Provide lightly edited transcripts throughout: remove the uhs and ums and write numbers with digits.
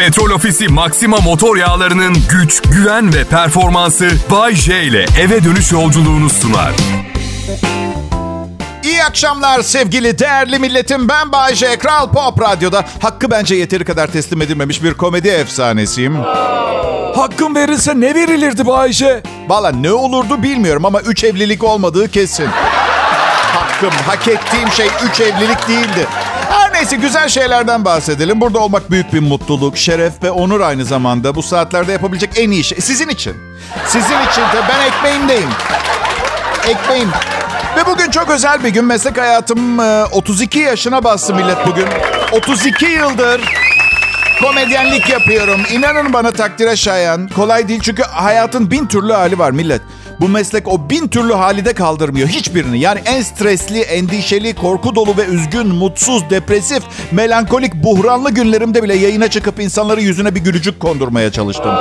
Petrol ofisi Maxima motor yağlarının güç, güven ve performansı Bay J ile eve dönüş yolculuğunu sunar. İyi akşamlar sevgili değerli milletim. Ben Bay J, Kral Pop Radyo'da hakkı bence yeteri kadar teslim edilmemiş bir komedi efsanesiyim. Hakkım verilse ne verilirdi Bay J? Valla ne olurdu bilmiyorum ama 3 evlilik olmadığı kesin. Hakkım, hak ettiğim şey 3 evlilik değildi. Her neyse, güzel şeylerden bahsedelim. Burada olmak büyük bir mutluluk, şeref ve onur aynı zamanda. Bu saatlerde yapabilecek en iyi şey. Sizin için. Sizin için de ben ekmeğimdeyim. Ekmeğim. Ve bugün çok özel bir gün. Meslek hayatım 32 yaşına bastı millet bugün. 32 yıldır komedyenlik yapıyorum. İnanın bana, takdire şayan. Kolay değil çünkü hayatın bin türlü hali var millet. Bu meslek o bin türlü hali de kaldırmıyor hiçbirini. Yani en stresli, endişeli, korku dolu ve üzgün, mutsuz, depresif, melankolik, buhranlı günlerimde bile yayına çıkıp insanların yüzüne bir gülücük kondurmaya çalıştım.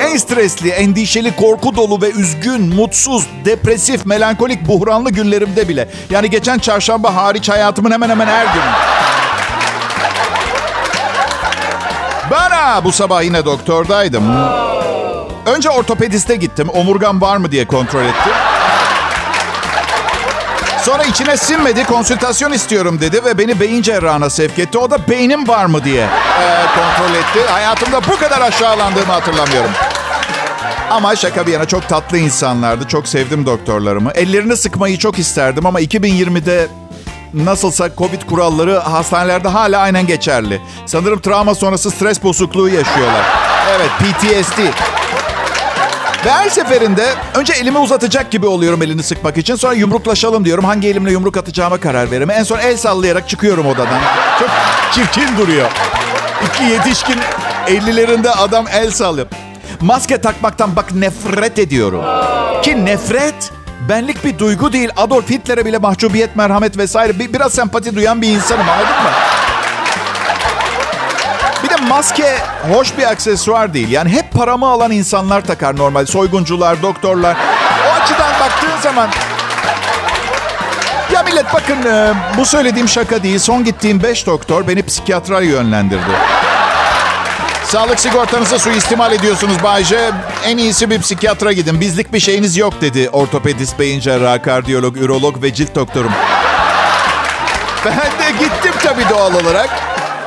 En stresli, endişeli, korku dolu ve üzgün, mutsuz, depresif, melankolik, buhranlı günlerimde bile. Yani geçen çarşamba hariç hayatımın hemen hemen her gün. Bana bu sabah yine doktordaydım. Önce ortopediste gittim. Omurgam var mı diye kontrol ettim. Sonra içine sinmedi. Konsültasyon istiyorum dedi ve beni beyin cerrahına sevk etti. O da beynim var mı diye kontrol etti. Hayatımda bu kadar aşağılandığımı hatırlamıyorum. Ama şaka bir yana çok tatlı insanlardı. Çok sevdim doktorlarımı. Ellerini sıkmayı çok isterdim ama 2020'de nasılsa Covid kuralları hastanelerde hala aynen geçerli. Sanırım travma sonrası stres bozukluğu yaşıyorlar. Evet, PTSD. Ve her seferinde önce elimi uzatacak gibi oluyorum elini sıkmak için. Sonra yumruklaşalım diyorum. Hangi elimle yumruk atacağıma karar veririm. En son el sallayarak çıkıyorum odadan. Çok çirkin duruyor. İki yetişkin 50'lerinde adam el sallıyor. Maske takmaktan bak nefret ediyorum. Ki nefret benlik bir duygu değil. Adolf Hitler'e bile mahcubiyet, merhamet vesaire. Biraz sempati duyan bir insanım, anladın mı? Bir de maske hoş bir aksesuar değil. Yani hep paramı alan insanlar takar normal. Soyguncular, doktorlar. O açıdan baktığın zaman... Ya millet bakın, bu söylediğim şaka değil. Son gittiğim 5 doktor beni psikiyatra yönlendirdi. Sağlık sigortanızı suistimal ediyorsunuz Bay J. En iyisi bir psikiyatra gidin. Bizlik bir şeyiniz yok dedi ortopedist, beyin cerrahı, kardiyolog, ürolog ve cilt doktorum. Ben de gittim tabii doğal olarak.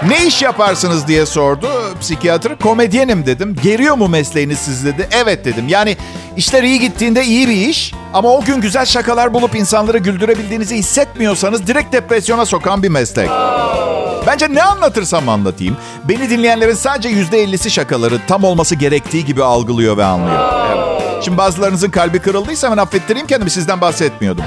Ne iş yaparsınız diye sordu psikiyatr. Komedyenim dedim. Geriyor mu mesleğiniz siz dedi. Evet dedim. Yani işler iyi gittiğinde iyi bir iş ama o gün güzel şakalar bulup insanları güldürebildiğinizi hissetmiyorsanız direkt depresyona sokan bir meslek. Bence ne anlatırsam anlatayım, beni dinleyenlerin sadece %50'si şakaları tam olması gerektiği gibi algılıyor ve anlıyor. Evet. Şimdi bazılarınızın kalbi kırıldıysa ben affettireyim kendimi, sizden bahsetmiyordum.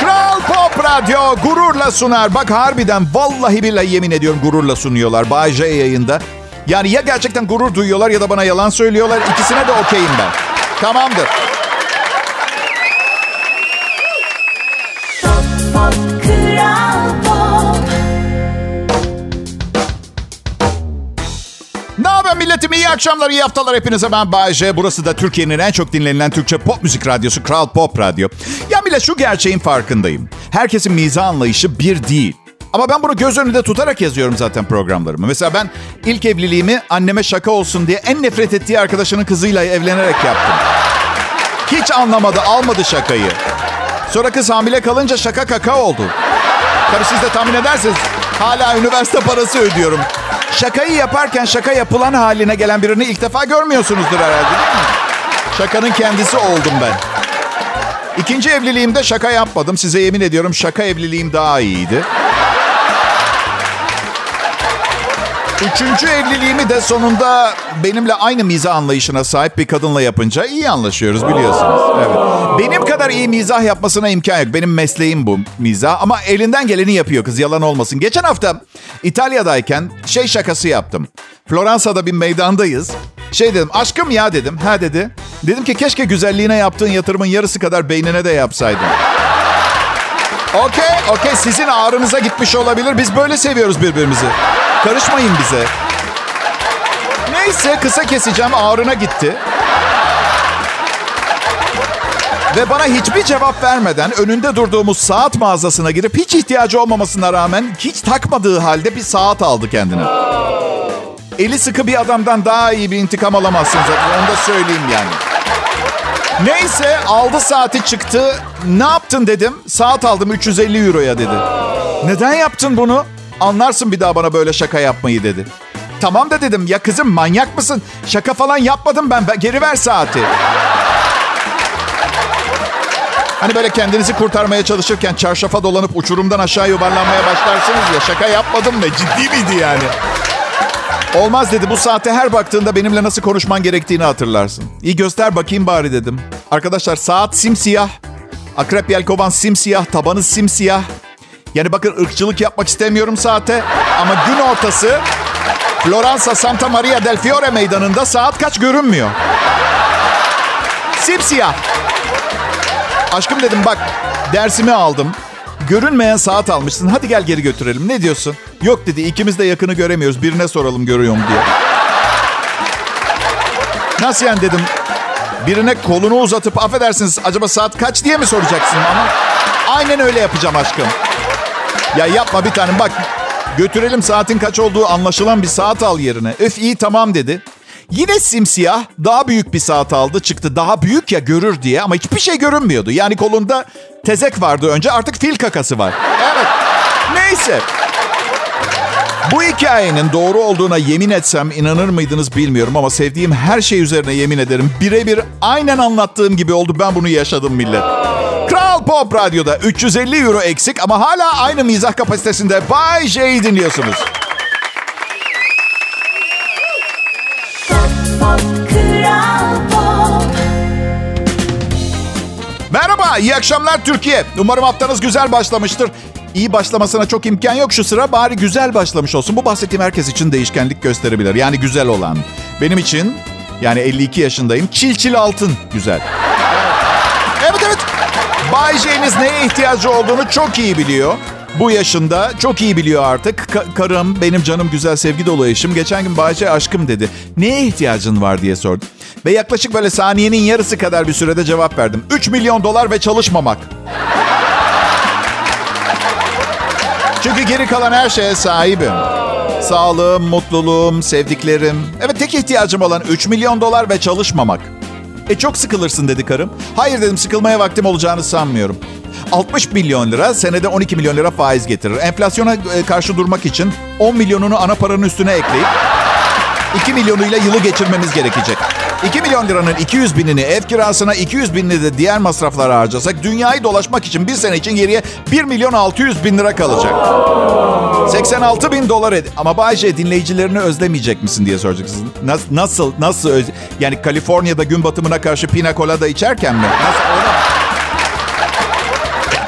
Kral Pop Radyo gururla sunar. Bak harbiden, vallahi billahi yemin ediyorum gururla sunuyorlar. Bay J yayında. Yani ya gerçekten gurur duyuyorlar ya da bana yalan söylüyorlar. İkisine de okeyim ben. Tamamdır. Milletim iyi akşamlar, iyi haftalar hepinize. Ben Bay J. Burası da Türkiye'nin en çok dinlenilen Türkçe pop müzik radyosu Kral Pop Radyo. Ya millet, şu gerçeğin farkındayım. Herkesin mizah anlayışı bir değil. Ama ben bunu göz önünde tutarak yazıyorum zaten programlarımı. Mesela ben ilk evliliğimi anneme şaka olsun diye en nefret ettiği arkadaşının kızıyla evlenerek yaptım. Hiç anlamadı, almadı şakayı. Sonra kız hamile kalınca şaka kaka oldu. Tabii siz de tahmin edersiniz, hala üniversite parası ödüyorum. Şakayı yaparken şaka yapılan haline gelen birini ilk defa görmüyorsunuzdur herhalde, değil mi? Şakanın kendisi oldum ben. İkinci evliliğimde şaka yapmadım. Size yemin ediyorum şaka evliliğim daha iyiydi. Üçüncü evliliğimi de sonunda benimle aynı mizah anlayışına sahip bir kadınla yapınca iyi anlaşıyoruz, biliyorsunuz. Evet. Benim kadar iyi mizah yapmasına imkan yok. Benim mesleğim bu mizah ama elinden geleni yapıyor kız, yalan olmasın. Geçen hafta İtalya'dayken şey şakası yaptım. Floransa'da bir meydandayız. Şey dedim, aşkım ya dedim. Ha dedi. Dedim ki keşke güzelliğine yaptığın yatırımın yarısı kadar beynine de yapsaydın. Okey. Sizin ağrınıza gitmiş olabilir. Biz böyle seviyoruz birbirimizi. Karışmayın bize. Neyse, kısa keseceğim. Ağrına gitti. Ve bana hiçbir cevap vermeden önünde durduğumuz saat mağazasına girip hiç ihtiyacı olmamasına rağmen hiç takmadığı halde bir saat aldı kendine. Eli sıkı bir adamdan daha iyi bir intikam alamazsınız. Onu da söyleyeyim yani. Neyse aldı saati çıktı. Ne yaptın dedim. Saat aldım 350 euroya dedi. Neden yaptın bunu? Anlarsın bir daha bana böyle şaka yapmayı dedi. Tamam da dedim. Ya kızım manyak mısın? Şaka falan yapmadım ben. Geri ver saati. Hani böyle kendinizi kurtarmaya çalışırken çarşafa dolanıp uçurumdan aşağı yuvarlanmaya başlarsınız ya. Şaka yapmadım ne? Ciddi miydi yani? Olmaz dedi. Bu saate her baktığında benimle nasıl konuşman gerektiğini hatırlarsın. İyi göster bakayım bari dedim. Arkadaşlar saat simsiyah. Akrep yelkovan simsiyah. Tabanı simsiyah. Yani bakın ırkçılık yapmak istemiyorum saate. Ama gün ortası Floransa Santa Maria del Fiore meydanında saat kaç görünmüyor. Simsiyah. Aşkım dedim bak dersimi aldım. Görünmeyen saat almışsın. Hadi gel geri götürelim. Ne diyorsun? Yok dedi. İkimiz de yakını göremiyoruz. Birine soralım görüyor mu diye. Nasıl yani dedim. Birine kolunu uzatıp affedersiniz acaba saat kaç diye mi soracaksın ama? Aynen öyle yapacağım aşkım. Ya yapma bir tanem bak. Götürelim saatin kaç olduğu anlaşılan bir saat al yerine. Öf iyi tamam dedi. Yine simsiyah daha büyük bir saat aldı çıktı. Daha büyük ya görür diye ama hiçbir şey görünmüyordu. Yani kolunda tezek vardı önce artık fil kakası var. Evet neyse. Bu hikayenin doğru olduğuna yemin etsem inanır mıydınız bilmiyorum ama sevdiğim her şey üzerine yemin ederim. Birebir aynen anlattığım gibi oldu ben bunu yaşadım millet. Kral Pop Radyo'da 350 euro eksik ama hala aynı mizah kapasitesinde Bay J'yi dinliyorsunuz. Merhaba, iyi akşamlar Türkiye. Umarım haftanız güzel başlamıştır. İyi başlamasına çok imkan yok şu sıra. Bari güzel başlamış olsun. Bu bahsettiğim herkes için değişkenlik gösterebilir. Yani güzel olan. Benim için yani 52 yaşındayım. Çil çil altın güzel. Evet evet. Bay J'niz neye ihtiyacı olduğunu çok iyi biliyor. Bu yaşında çok iyi biliyor artık. Karım, benim canım güzel sevgi dolu eşim. Geçen gün Bay J aşkım dedi. Neye ihtiyacın var diye sordu. Ve yaklaşık böyle saniyenin yarısı kadar bir sürede cevap verdim. 3 milyon dolar ve çalışmamak. Çünkü geri kalan her şeye sahibim. Sağlığım, mutluluğum, sevdiklerim. Evet tek ihtiyacım olan 3 milyon dolar ve çalışmamak. Çok sıkılırsın dedi karım. Hayır dedim sıkılmaya vaktim olacağını sanmıyorum. 60 milyon lira senede 12 milyon lira faiz getirir. Enflasyona karşı durmak için 10 milyonunu ana paranın üstüne ekleyip 2 milyonuyla yılı geçirmemiz gerekecek. 2 milyon liranın 200 binini ev kirasına 200 binini de diğer masraflara harcasak dünyayı dolaşmak için bir sene için geriye 1 milyon 600 bin lira kalacak. 86 bin dolar ama Bay J dinleyicilerini özlemeyecek misin diye soracaksınız. Nasıl yani Kaliforniya'da gün batımına karşı pina colada içerken mi? Nasıl öyle?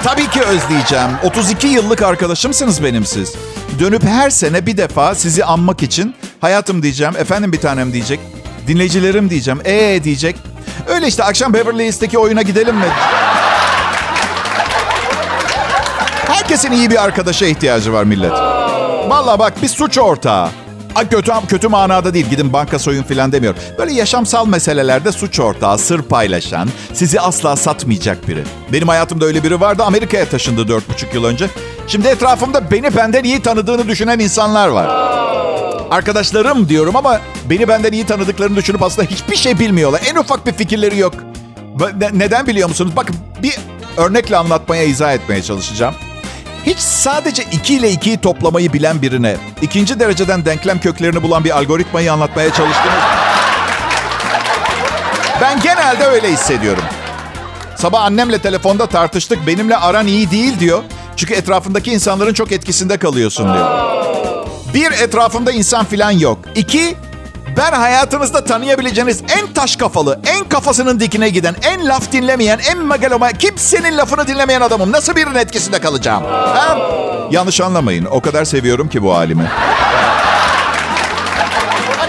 Tabii ki özleyeceğim. 32 yıllık arkadaşımsınız benim siz. Dönüp her sene bir defa sizi anmak için hayatım diyeceğim, efendim bir tanem diyecek, dinleyicilerim diyeceğim, diyecek. Öyle işte akşam Beverly Hills'teki oyuna gidelim mi? Herkesin iyi bir arkadaşa ihtiyacı var millet. Vallahi bak bir suç ortağı. Kötü manada değil. Gidin banka soyun filan demiyorum. Böyle yaşamsal meselelerde suç ortağı, sır paylaşan, sizi asla satmayacak biri. Benim hayatımda öyle biri vardı. Amerika'ya taşındı 4,5 yıl önce. Şimdi etrafımda beni benden iyi tanıdığını düşünen insanlar var. Arkadaşlarım diyorum ama beni benden iyi tanıdıklarını düşünüp aslında hiçbir şey bilmiyorlar. En ufak bir fikirleri yok. Neden biliyor musunuz? Bakın bir örnekle anlatmaya, izah etmeye çalışacağım. Hiç sadece 2 ile 2'yi toplamayı bilen birine, ikinci dereceden denklem köklerini bulan bir algoritmayı anlatmaya çalıştınız mı? Ben genelde öyle hissediyorum. Sabah annemle telefonda tartıştık, benimle aran iyi değil diyor. Çünkü etrafındaki insanların çok etkisinde kalıyorsun diyor. 1, etrafımda insan filan yok. 2, ben hayatınızda tanıyabileceğiniz en taş kafalı, en kafasının dikine giden, en laf dinlemeyen, en megaloma, kimsenin lafını dinlemeyen adamım. Nasıl birinin etkisinde kalacağım? Ha? Yanlış anlamayın. O kadar seviyorum ki bu halimi.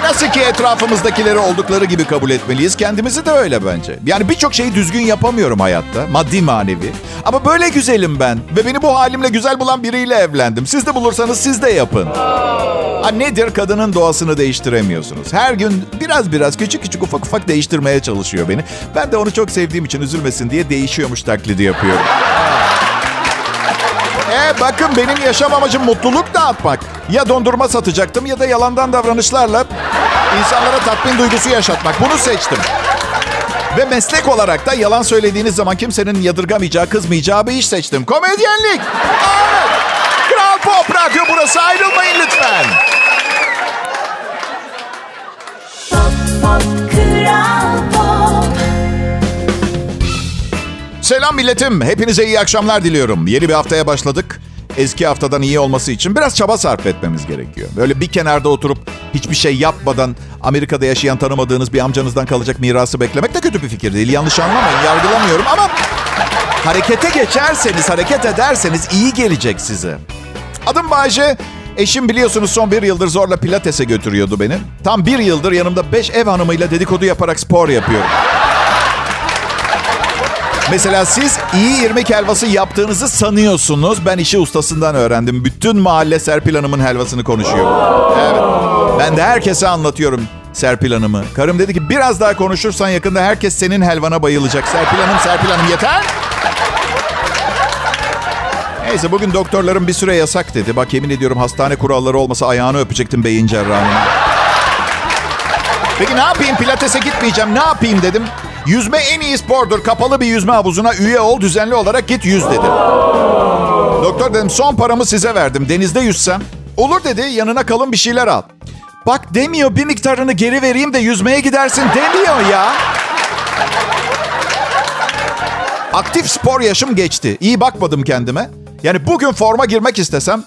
Nasıl ki etrafımızdakileri oldukları gibi kabul etmeliyiz. Kendimizi de öyle bence. Yani birçok şeyi düzgün yapamıyorum hayatta. Maddi manevi. Ama böyle güzelim ben. Ve beni bu halimle güzel bulan biriyle evlendim. Siz de bulursanız siz de yapın. Nedir kadının doğasını değiştiremiyorsunuz. Her gün biraz küçük ufak değiştirmeye çalışıyor beni. Ben de onu çok sevdiğim için üzülmesin diye değişiyormuş taklidi yapıyorum. Bakın benim yaşam amacım mutluluk dağıtmak. Ya dondurma satacaktım ya da yalandan davranışlarla insanlara tatmin duygusu yaşatmak. Bunu seçtim. Ve meslek olarak da yalan söylediğiniz zaman kimsenin yadırgamayacağı, kızmayacağı bir iş seçtim. Komedyenlik. Evet. Kral Pop Radyo burası. Ayrılmayın lütfen. Pop, pop, Kral Pop. Selam milletim. Hepinize iyi akşamlar diliyorum. Yeni bir haftaya başladık. Eski haftadan iyi olması için biraz çaba sarf etmemiz gerekiyor. Böyle bir kenarda oturup hiçbir şey yapmadan Amerika'da yaşayan tanımadığınız bir amcanızdan kalacak mirası beklemek de kötü bir fikir değil. Yanlış anlamayın, yargılamıyorum ama harekete geçerseniz, hareket ederseniz iyi gelecek size. Adım Bay J. Eşim biliyorsunuz son bir yıldır zorla Pilates'e götürüyordu beni. Tam bir yıldır yanımda 5 ev hanımıyla dedikodu yaparak spor yapıyorum. Mesela siz iyi irmik helvası yaptığınızı sanıyorsunuz. Ben işi ustasından öğrendim. Bütün mahalle Serpil Hanım'ın helvasını konuşuyor. Evet. Ben de herkese anlatıyorum Serpil Hanım'ı. Karım dedi ki biraz daha konuşursan yakında herkes senin helvana bayılacak. Serpil Hanım yeter. Neyse bugün doktorlarım bir süre yasak dedi. Bak yemin ediyorum hastane kuralları olmasa ayağını öpecektim beyin cerrahının. Peki ne yapayım? Pilates'e gitmeyeceğim. Ne yapayım dedim. Yüzme en iyi spordur. Kapalı bir yüzme havuzuna üye ol. Düzenli olarak git yüz dedi. Doktor dedim son paramı size verdim. Denizde yüzsem. Olur dedi yanına kalın bir şeyler al. Bak demiyor bir miktarını geri vereyim de yüzmeye gidersin demiyor ya. Aktif spor yaşım geçti. İyi bakmadım kendime. Yani bugün forma girmek istesem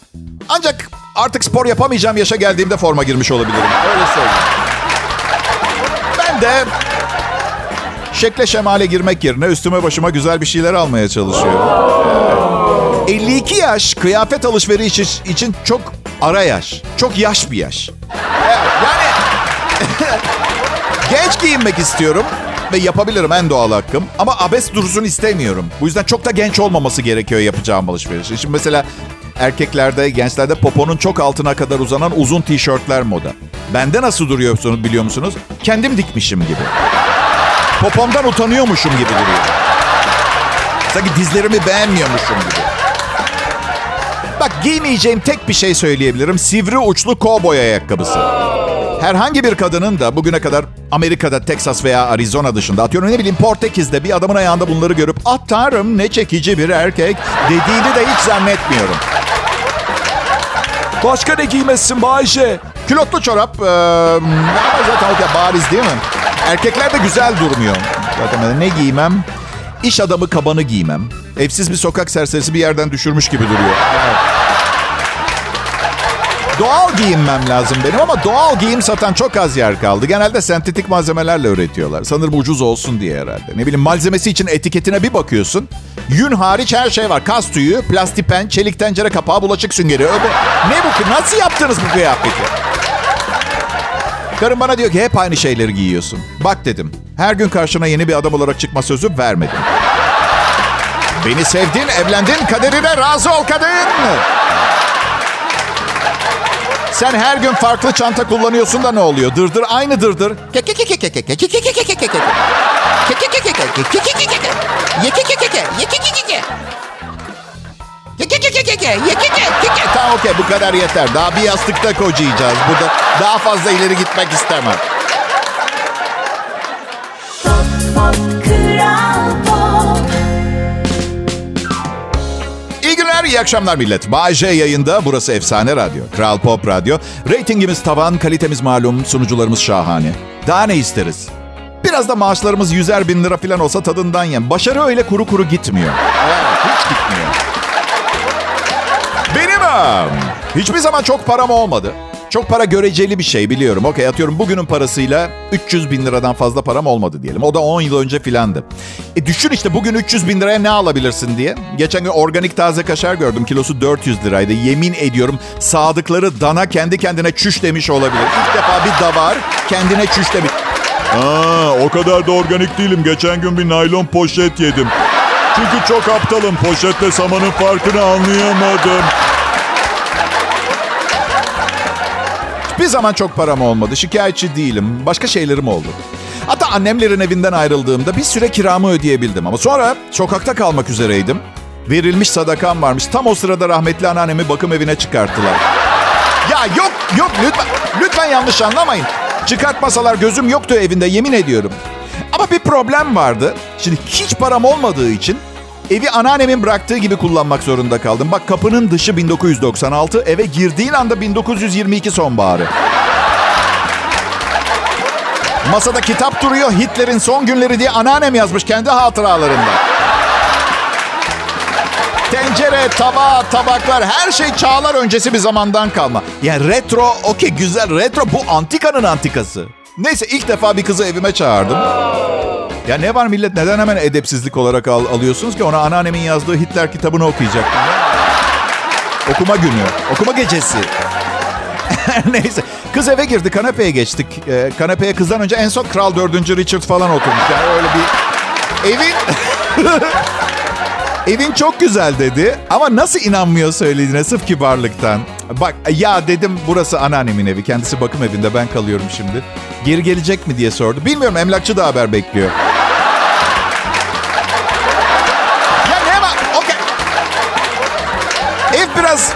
ancak artık spor yapamayacağım yaşa geldiğimde forma girmiş olabilirim. Öyle söyleyeyim. Ben de şekle şemale girmek yerine üstüme başıma güzel bir şeyler almaya çalışıyorum. 52 yaş kıyafet alışverişi için çok ara yaş. Çok yaş bir yaş. Yani genç giyinmek istiyorum ve yapabilirim en doğal hakkım. Ama abes dursun istemiyorum. Bu yüzden çok da genç olmaması gerekiyor yapacağım alışveriş. Şimdi mesela erkeklerde, gençlerde poponun çok altına kadar uzanan uzun tişörtler moda. Bende nasıl duruyorsunuz biliyor musunuz? Kendim dikmişim gibi. Popomdan utanıyormuşum gibi duruyor. Sanki dizlerimi beğenmiyormuşum gibi. Bak giymeyeceğim tek bir şey söyleyebilirim. Sivri uçlu kovboy ayakkabısı. Herhangi bir kadının da bugüne kadar Amerika'da, Teksas veya Arizona dışında atıyorum ne bileyim Portekiz'de bir adamın ayağında bunları görüp ah tanrım ne çekici bir erkek dediğini de hiç zannetmiyorum. Başka ne giymezsin Bayşe? Külotlu çorap. Zaten bariz değil mi? Erkekler de güzel durmuyor. Zaten ne giymem? İş adamı kabanı giymem. Evsiz bir sokak serserisi bir yerden düşürmüş gibi duruyor. Evet. Doğal giyinmem lazım benim ama doğal giyim satan çok az yer kaldı. Genelde sentetik malzemelerle üretiyorlar. Sanırım ucuz olsun diye herhalde. Ne bileyim malzemesi için etiketine bir bakıyorsun. Yün hariç her şey var. Kas tüyü, plastipen, çelik tencere kapağı, bulaşık süngeri. Ne bu? Nasıl yaptınız bu kıyafeti? Karım bana diyor ki hep aynı şeyleri giyiyorsun. Bak dedim. Her gün karşına yeni bir adam olarak çıkma sözü vermedim. Beni sevdin, evlendin, kaderine razı ol kadın. Sen her gün farklı çanta kullanıyorsun da ne oluyor? Dırdır aynı dırdır. Tamam okey bu kadar yeter. Daha bir yastıkta kocayacağız. Burada daha fazla ileri gitmek istemem. Pop, pop, Kral Pop. İyi günler, iyi akşamlar millet. Bay J yayında. Burası Efsane Radyo. Kral Pop Radyo. Ratingimiz tavan, kalitemiz malum, sunucularımız şahane. Daha ne isteriz? Biraz da maaşlarımız 100.000 lira falan olsa tadından yem. Başarı öyle kuru kuru gitmiyor. Hiç gitmiyor. Hiçbir zaman çok param olmadı. Çok para göreceli bir şey biliyorum. Okey atıyorum bugünün parasıyla 300.000 liradan fazla param olmadı diyelim. O da 10 yıl önce filandı. Düşün işte bugün 300.000 liraya ne alabilirsin diye. Geçen gün organik taze kaşar gördüm. Kilosu 400 liraydı. Yemin ediyorum sadıkları dana kendi kendine çüş demiş olabilir. İlk defa bir davar kendine çüş demiş. O kadar da organik değilim. Geçen gün bir naylon poşet yedim. Çünkü çok aptalım. Poşetle samanın farkını anlayamadım. Hiçbir zaman çok param olmadı. Şikayetçi değilim. Başka şeylerim oldu. Hatta annemlerin evinden ayrıldığımda bir süre kiramı ödeyebildim. Ama sonra sokakta kalmak üzereydim. Verilmiş sadakam varmış. Tam o sırada rahmetli anneannemi bakım evine çıkarttılar. Ya yok lütfen yanlış anlamayın. Çıkartmasalar gözüm yoktu evinde, yemin ediyorum. Ama bir problem vardı. Şimdi hiç param olmadığı için evi anneannemin bıraktığı gibi kullanmak zorunda kaldım. Bak, kapının dışı 1996, eve girdiğin anda 1922 sonbaharı. Masada kitap duruyor, Hitler'in son günleri diye anneannem yazmış kendi hatıralarında. Tencere, tava, tabaklar, her şey çağlar öncesi bir zamandan kalma. Yani retro, okey güzel retro, bu antikanın antikası. Neyse, ilk defa bir kızı evime çağırdım. Ya ne var millet, neden hemen edepsizlik olarak alıyorsunuz ki? Ona anneannemin yazdığı Hitler kitabını okuyacaktım. Okuma günü, okuma gecesi. Neyse, kız eve girdi, kanepeye geçtik. Kanepeye kızdan önce en son Kral Dördüncü Richard falan oturmuş. Yani öyle bir... Evin çok güzel dedi ama nasıl inanmıyor söylediğine, sırf kibarlıktan. Bak ya dedim, burası anneannemin evi. Kendisi bakım evinde, ben kalıyorum şimdi. Geri gelecek mi diye sordu. Bilmiyorum, emlakçı da haber bekliyor. Ya ne var? Okay. Ev biraz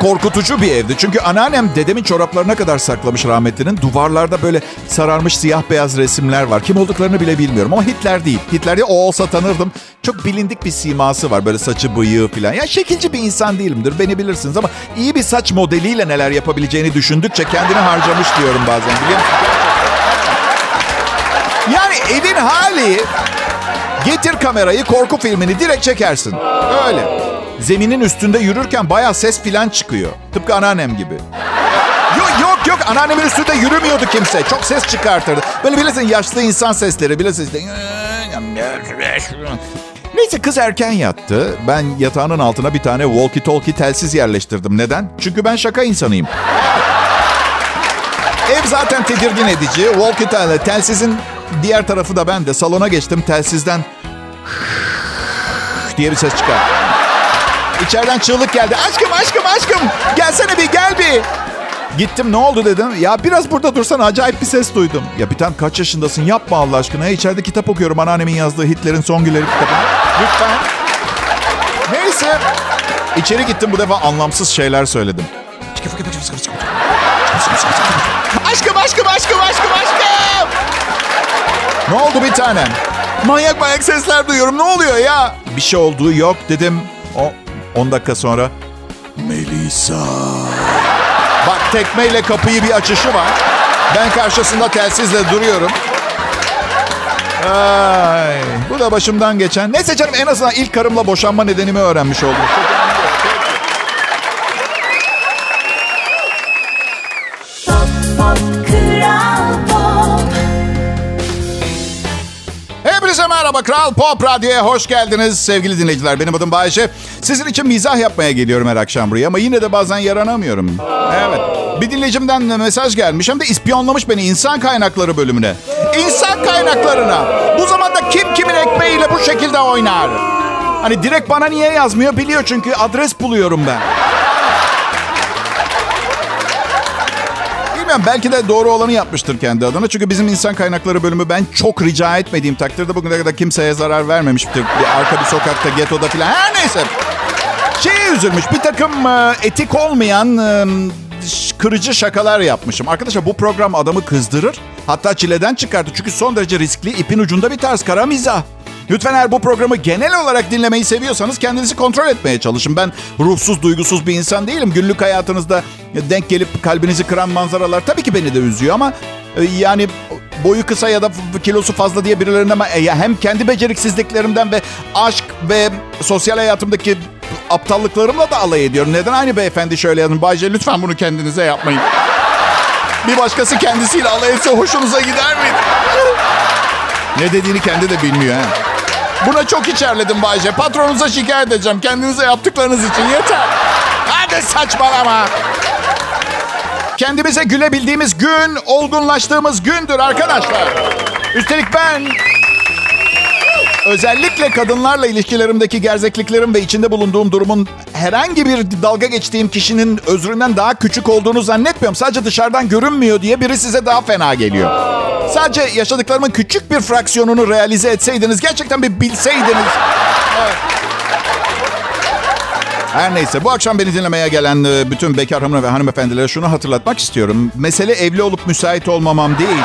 korkutucu bir evdi. Çünkü anneannem dedemin çoraplarına kadar saklamış rahmetlinin. Duvarlarda böyle sararmış siyah beyaz resimler var. Kim olduklarını bile bilmiyorum ama Hitler değil. Hitler diye o olsa tanırdım. Çok bilindik bir siması var. Böyle saçı, bıyığı falan. Ya şekilci bir insan değilimdir. Beni bilirsiniz ama iyi bir saç modeliyle neler yapabileceğini düşündükçe kendini harcamış diyorum bazen. Biliyor musun? Yani evin hali... Getir kamerayı, korku filmini direkt çekersin. Öyle. Zeminin üstünde yürürken bayağı ses filan çıkıyor. Tıpkı anneannem gibi. Yok. Anneannemin üstünde yürümüyordu kimse. Çok ses çıkartırdı. Böyle bilirsin, yaşlı insan sesleri. Bilirsin işte. Neyse, kız erken yattı. Ben yatağının altına bir tane walkie-talkie telsiz yerleştirdim. Neden? Çünkü ben şaka insanıyım. Ev zaten tedirgin edici. Walkie-talkie telsizin diğer tarafı da ben de. Salona geçtim, telsizden diye bir ses çıkarttı. İçeriden çığlık geldi. Aşkım. Gelsene bir, gel bir. Gittim, ne oldu dedim. Ya biraz burada dursana, acayip bir ses duydum. Ya bir tanem, kaç yaşındasın, yapma Allah aşkına. İçeride kitap okuyorum, anneannemin yazdığı Hitler'in son günleri kitabını. Lütfen. Neyse. İçeri gittim, bu defa anlamsız şeyler söyledim. Aşkım. Ne oldu bir tanem? Manyak sesler duyuyorum, ne oluyor ya? Bir şey olduğu yok dedim. 10 dakika sonra Melisa. Bak, tekmeyle kapıyı bir açışı var. Ben karşısında telsizle duruyorum. Ay, bu da başımdan geçen. Neyse canım, en azından ilk karımla boşanma nedenimi öğrenmiş oldum. Merhaba, Kral Pop Radyo'ya hoş geldiniz sevgili dinleyiciler. Benim adım Bay J. Sizin için mizah yapmaya geliyorum her akşam buraya ama yine de bazen yaranamıyorum. Evet. Bir dinleyicimden mesaj gelmiş, hem de ispiyonlamış beni insan kaynakları bölümüne. İnsan kaynaklarına. Bu zamanda kim kimin ekmeğiyle bu şekilde oynar? Hani direkt bana niye yazmıyor, biliyor çünkü adres buluyorum ben. Belki de doğru olanı yapmıştır kendi adına. Çünkü bizim insan kaynakları bölümü, ben çok rica etmediğim takdirde bugüne kadar kimseye zarar vermemiştir. Arka bir sokakta, getoda filan. Her neyse. Üzülmüş. Bir takım etik olmayan kırıcı şakalar yapmışım. Arkadaşlar, bu program adamı kızdırır. Hatta çileden çıkartır. Çünkü son derece riskli, ipin ucunda bir tarz kara mizah. Lütfen eğer bu programı genel olarak dinlemeyi seviyorsanız kendinizi kontrol etmeye çalışın. Ben ruhsuz, duygusuz bir insan değilim. Günlük hayatınızda denk gelip kalbinizi kıran manzaralar tabii ki beni de üzüyor ama yani boyu kısa ya da kilosu fazla diye birilerinden hem kendi beceriksizliklerimden ve aşk ve sosyal hayatımdaki aptallıklarımla da alay ediyorum. Neden aynı beyefendi şöyle yazın? Bay J, lütfen bunu kendinize yapmayın. Bir başkası kendisiyle alay etse hoşunuza gider mi? Ne dediğini kendi de bilmiyor ha. Buna çok içerledim Bay J. Patronunuza şikayet edeceğim. Kendinize yaptıklarınız için yeter. Hadi saçmalama. Kendimize gülebildiğimiz gün, olgunlaştığımız gündür arkadaşlar. Üstelik ben Özellikle kadınlarla ilişkilerimdeki gerzekliklerim ve içinde bulunduğum durumun herhangi bir dalga geçtiğim kişinin özründen daha küçük olduğunu zannetmiyorum. Sadece dışarıdan görünmüyor diye biri size daha fena geliyor. Sadece yaşadıklarımın küçük bir fraksiyonunu realize etseydiniz, gerçekten bir bilseydiniz. Evet. Her neyse, bu akşam beni dinlemeye gelen bütün bekar hanımefendilere şunu hatırlatmak istiyorum. Mesele evli olup müsait olmamam değil.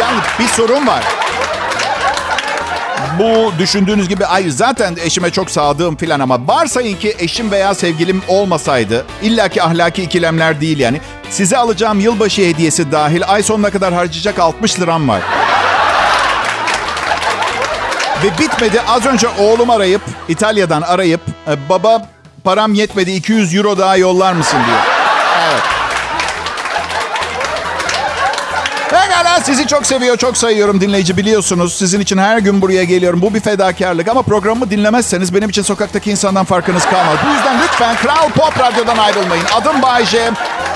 Yani bir sorun var. Bu düşündüğünüz gibi, ay zaten eşime çok sadığım filan, ama varsayın ki eşim veya sevgilim olmasaydı, illaki ahlaki ikilemler değil yani, size alacağım yılbaşı hediyesi dahil ay sonuna kadar harcayacak 60 liram var. Ve bitmedi, az önce oğlum arayıp, İtalya'dan arayıp, baba param yetmedi, 200 euro daha yollar mısın diyor. Evet. Pekala, sizi çok seviyor, çok sayıyorum dinleyici, biliyorsunuz. Sizin için her gün buraya geliyorum. Bu bir fedakarlık ama programımı dinlemezseniz benim için sokaktaki insandan farkınız kalmaz. Bu yüzden lütfen Kral Pop Radyo'dan ayrılmayın. Adım Bay J.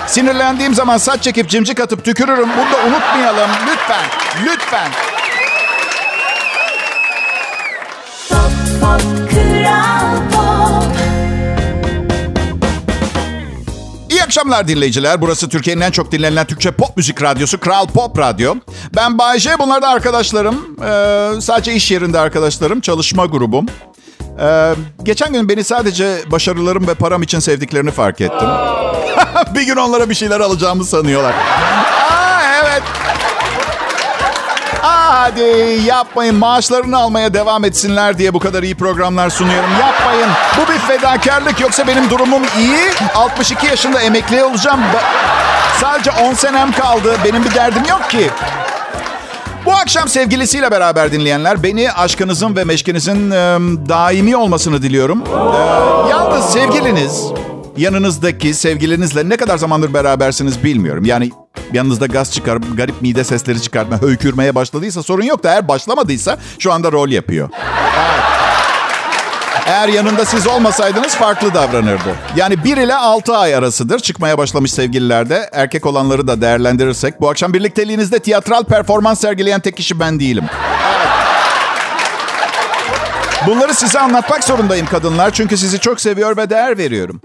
Sinirlendiğim zaman saç çekip cimcik atıp tükürürüm. Bunu da unutmayalım. Lütfen, lütfen. Pop, pop, Kral Pop. İyi akşamlar dinleyiciler. Burası Türkiye'nin en çok dinlenilen Türkçe pop müzik radyosu Kral Pop Radyo. Ben Bay J. Bunlar da arkadaşlarım. Sadece iş yerinde arkadaşlarım. Çalışma grubum. Geçen gün beni sadece başarılarım ve param için sevdiklerini fark ettim. Bir gün onlara bir şeyler alacağımı sanıyorlar. Aa, evet. Aa, hadi yapmayın. Maaşlarını almaya devam etsinler diye bu kadar iyi programlar sunuyorum. Yapmayın. Bu bir fedakarlık. Yoksa benim durumum iyi. 62 yaşında emekli olacağım. Sadece 10 senem kaldı. Benim bir derdim yok ki. Bu akşam sevgilisiyle beraber dinleyenler, beni aşkınızın ve meşkinizin daimi olmasını diliyorum. Yalnız sevgiliniz, yanınızdaki sevgilinizle ne kadar zamandır berabersiniz bilmiyorum. Yani yanınızda gaz çıkar, garip mide sesleri çıkartma, höykürmeye başladıysa sorun yok da, eğer başlamadıysa şu anda rol yapıyor. Evet. Eğer yanında siz olmasaydınız farklı davranırdı. Yani 1 ile 6 ay arasıdır çıkmaya başlamış sevgililerde. Erkek olanları da değerlendirirsek, bu akşam birlikteliğinizde tiyatral performans sergileyen tek kişi ben değilim. Evet. Bunları size anlatmak zorundayım kadınlar, çünkü sizi çok seviyor ve değer veriyorum.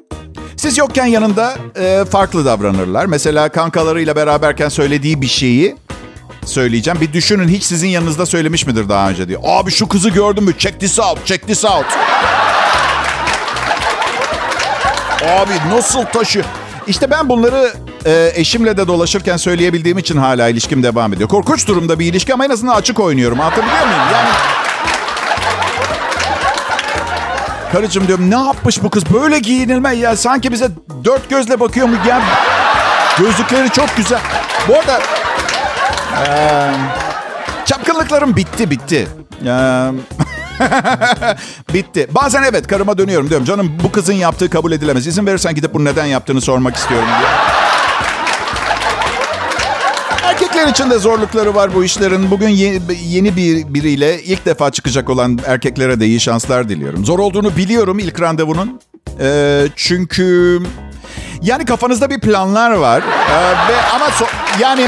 Siz yokken yanında farklı davranırlar. Mesela kankalarıyla beraberken söylediği bir şeyi söyleyeceğim. Bir düşünün, hiç sizin yanınızda söylemiş midir daha önce diye. Abi şu kızı gördün mü? Check this out, check this out. Abi nasıl taşı? İşte ben bunları eşimle de dolaşırken söyleyebildiğim için hala ilişkim devam ediyor. Korkunç durumda bir ilişki ama en azından açık oynuyorum. Anlatabiliyor muyum? Yani... Karıcığım diyorum, ne yapmış bu kız, böyle giyinilme ya, sanki bize dört gözle bakıyor mu ya, gözlükleri çok güzel. Bu arada çapkınlıklarım bitti. Bitti. Bazen evet karıma dönüyorum, diyorum canım bu kızın yaptığı kabul edilemez, izin verirsen gidip bunu neden yaptığını sormak istiyorum diye. Erkekler için de zorlukları var bu işlerin. Bugün yeni biriyle ilk defa çıkacak olan erkeklere de iyi şanslar diliyorum. Zor olduğunu biliyorum ilk randevunun. Çünkü yani kafanızda bir planlar var. Yani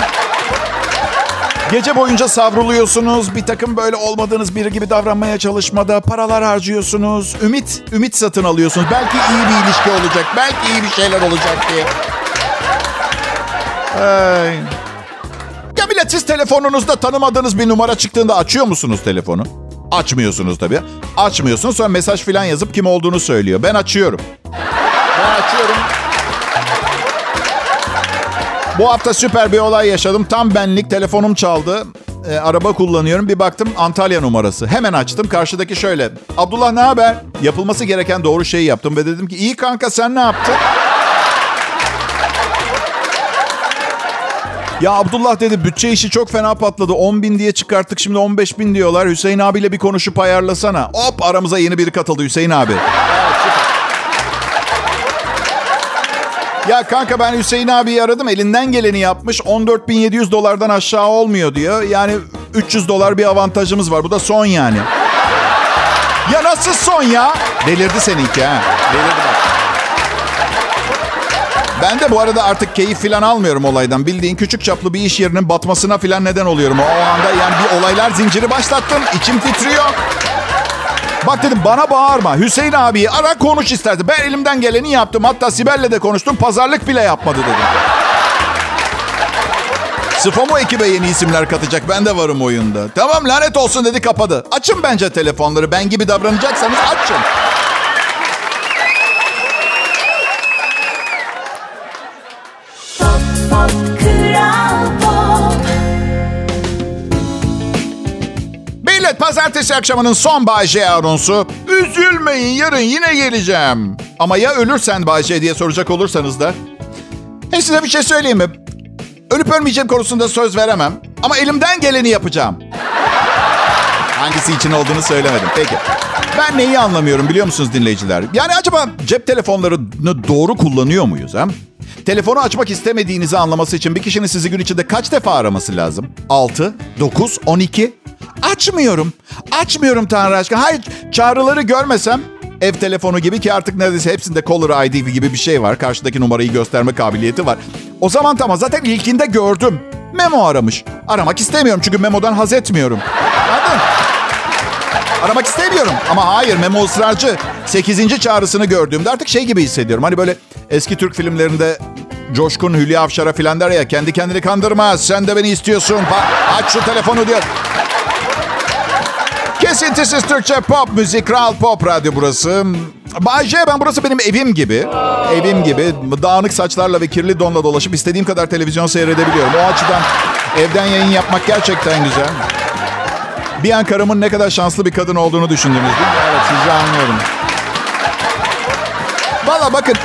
gece boyunca savruluyorsunuz. Bir takım böyle olmadığınız biri gibi davranmaya çalışmada paralar harcıyorsunuz. Ümit satın alıyorsunuz. Belki iyi bir ilişki olacak. Belki iyi bir şeyler olacak diye. Ya millet, siz telefonunuzda tanımadığınız bir numara çıktığında açıyor musunuz telefonu? Açmıyorsunuz tabii. Açmıyorsunuz, sonra mesaj filan yazıp kim olduğunu söylüyor. Ben açıyorum. Bu hafta süper bir olay yaşadım. Tam benlik, telefonum çaldı. Araba kullanıyorum. Bir baktım Antalya numarası. Hemen açtım. Karşıdaki şöyle. Abdullah ne haber? Yapılması gereken doğru şeyi yaptım ve dedim ki iyi kanka, sen ne yaptın? Ya Abdullah dedi, bütçe işi çok fena patladı. 10.000 diye çıkarttık, şimdi 15.000 diyorlar. Hüseyin abiyle bir konuşup ayarlasana. Hop, aramıza yeni biri katıldı, Hüseyin abi. Ya kanka, ben Hüseyin abiyi aradım, elinden geleni yapmış. $14.700 aşağı olmuyor diyor. Yani $300 bir avantajımız var. Bu da son yani. Ya nasıl son ya? Delirdi seninki ha. Delirdi. Ben de bu arada artık keyif falan almıyorum olaydan. Bildiğin küçük çaplı bir iş yerinin batmasına falan neden oluyorum. O anda yani bir olaylar zinciri başlattım. İçim titriyor. Bak dedim, bana bağırma. Hüseyin abiyi ara, konuş isterdi. Ben elimden geleni yaptım. Hatta Sibel'le de konuştum. Pazarlık bile yapmadı dedim. Sıfomo ekibe yeni isimler katacak. Ben de varım oyunda. Tamam lanet olsun dedi, kapadı. Açın bence telefonları. Ben gibi davranacaksanız açın. Pop, pop, Kral Pop. Millet, pazartesi akşamının son Bay J anonsu. Üzülmeyin, yarın yine geleceğim. Ama ya ölürsen Bay J diye soracak olursanız da. Size bir şey söyleyeyim mi? Ölüp ölmeyeceğim konusunda söz veremem. Ama elimden geleni yapacağım. Hangisi için olduğunu söylemedim. Peki. Ben neyi anlamıyorum biliyor musunuz dinleyiciler? Yani acaba cep telefonlarını doğru kullanıyor muyuz? He? Telefonu açmak istemediğinizi anlaması için bir kişinin sizi gün içinde kaç defa araması lazım? 6, 9, 12. Açmıyorum. Açmıyorum Tanrı aşkına. Hayır, çağrıları görmesem. Ev telefonu gibi ki artık neredeyse hepsinde caller ID gibi bir şey var. Karşıdaki numarayı gösterme kabiliyeti var. O zaman tamam, zaten ilkinde gördüm. Memo aramış. Aramak istemiyorum çünkü Memo'dan haz etmiyorum. Anladın? Aramak istemiyorum ama hayır, Memo ısrarcı. 8. çağrısını gördüğümde artık şey gibi hissediyorum. Hani böyle eski Türk filmlerinde Coşkun, Hülya Afşar'a filan der ya, kendi kendini kandırmaz. Sen de beni istiyorsun. Aç şu telefonu diyor. Kesintisiz Türkçe pop müzik, Kral Pop Radyo burası. Bay J, ben burası benim evim gibi. Evim gibi. Dağınık saçlarla ve kirli donla dolaşıp istediğim kadar televizyon seyredebiliyorum. O açıdan evden yayın yapmak gerçekten güzel. Bir an karımın ne kadar şanslı bir kadın olduğunu düşündünüz değil mi? Evet, sizi anlıyorum. Valla bakın,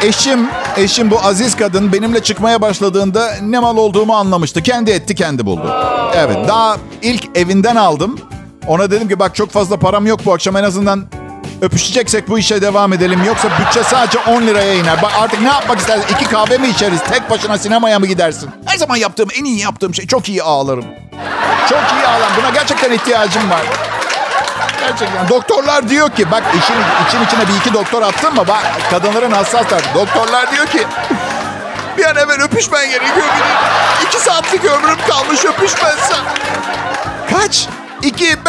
eşim bu aziz kadın benimle çıkmaya başladığında ne mal olduğumu anlamıştı. Kendi etti, kendi buldu. Evet, daha ilk evinden aldım. Ona dedim ki bak, çok fazla param yok bu akşam, en azından öpüşeceksek bu işe devam edelim. Yoksa bütçe sadece 10 liraya iner. Bak artık ne yapmak istersin? 2 kahve mi içeriz? Tek başına sinemaya mı gidersin? Her zaman yaptığım, en iyi yaptığım şey, çok iyi ağlarım. Çok iyi ağlarım. Buna gerçekten ihtiyacım var. Gerçekten. Doktorlar diyor ki bak, işin içine bir iki doktor attın mı? Bak kadınların hassas tarafı. Doktorlar diyor ki bir an evvel öpüşmen gerekiyor. 2 saatlik ömrüm kalmış, öpüşmezsen. Kaç?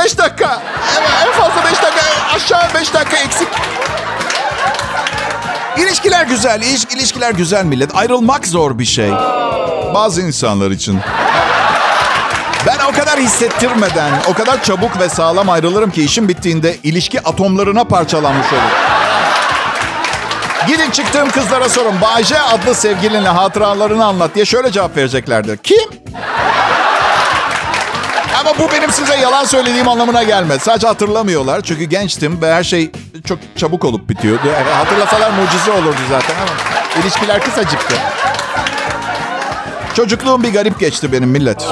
5 dakika. Evet, en fazla 5 dakika. Aşağı 5 dakika eksik. İlişkiler güzel. İlişkiler güzel millet. Ayrılmak zor bir şey. Bazı insanlar için. Ben o kadar hissettirmeden, o kadar çabuk ve sağlam ayrılırım ki işim bittiğinde ilişki atomlarına parçalanmış olur. Gidin çıktığım kızlara sorun. Bay J adlı sevgilinle hatıralarını anlat diye şöyle cevap vereceklerdir. Kim? Ama bu benim size yalan söylediğim anlamına gelmez. Sadece hatırlamıyorlar. Çünkü gençtim ve her şey çok çabuk olup bitiyordu. Yani hatırlasalar mucize olurdu zaten ama ilişkiler kısacıktı. Çocukluğum bir garip geçti benim millet.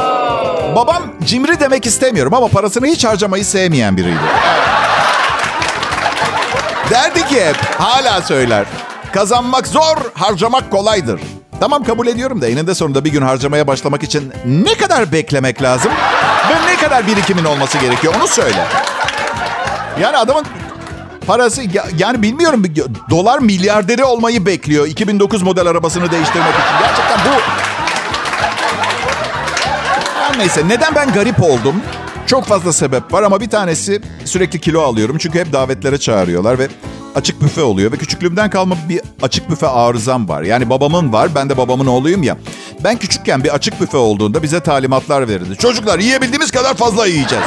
Babam cimri demek istemiyorum ama parasını hiç harcamayı sevmeyen biriydi. Derdi ki hep, hala söyler. Kazanmak zor, harcamak kolaydır. Tamam, kabul ediyorum da eninde sonunda bir gün harcamaya başlamak için ne kadar beklemek lazım? Ve ne kadar birikimin olması gerekiyor? Onu söyle. Yani adamın parası... Yani bilmiyorum, dolar milyarderi olmayı bekliyor. 2009 model arabasını değiştirmek için. Gerçekten bu... Her neyse, neden ben garip oldum? Çok fazla sebep var ama bir tanesi sürekli kilo alıyorum. Çünkü hep davetlere çağırıyorlar ve açık büfe oluyor. Ve küçüklüğümden kalma bir açık büfe arızam var. Yani babamın var, ben de babamın oğluyum ya. Ben küçükken bir açık büfe olduğunda bize talimatlar verildi. Çocuklar, yiyebildiğimiz kadar fazla yiyeceğiz.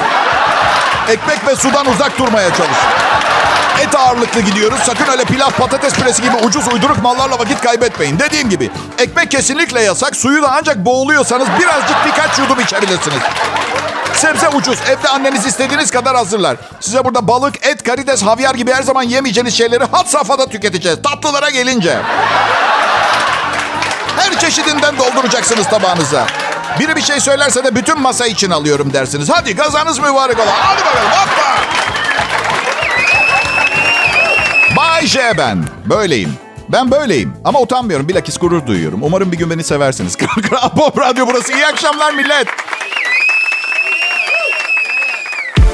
Ekmek ve sudan uzak durmaya çalışın. Et ağırlıklı gidiyoruz. Sakın öyle pilav, patates püresi gibi ucuz uyduruk mallarla vakit kaybetmeyin. Dediğim gibi ekmek kesinlikle yasak. Suyu da ancak boğuluyorsanız birazcık birkaç yudum içebilirsiniz. Sebze ucuz. Evde anneniz istediğiniz kadar hazırlar. Size burada balık, et, karides, havyar gibi her zaman yemeyeceğiniz şeyleri had safhada tüketeceğiz. Tatlılara gelince... Her çeşidinden dolduracaksınız tabağınıza. Biri bir şey söylerse de bütün masa için alıyorum dersiniz. Hadi gazanız mübarek ola. Hadi bakalım. Hoppa. Bay J ben. Böyleyim. Ben böyleyim. Ama utanmıyorum. Bilakis gurur duyuyorum. Umarım bir gün beni seversiniz. Kral Pop Radyo burası. İyi akşamlar millet.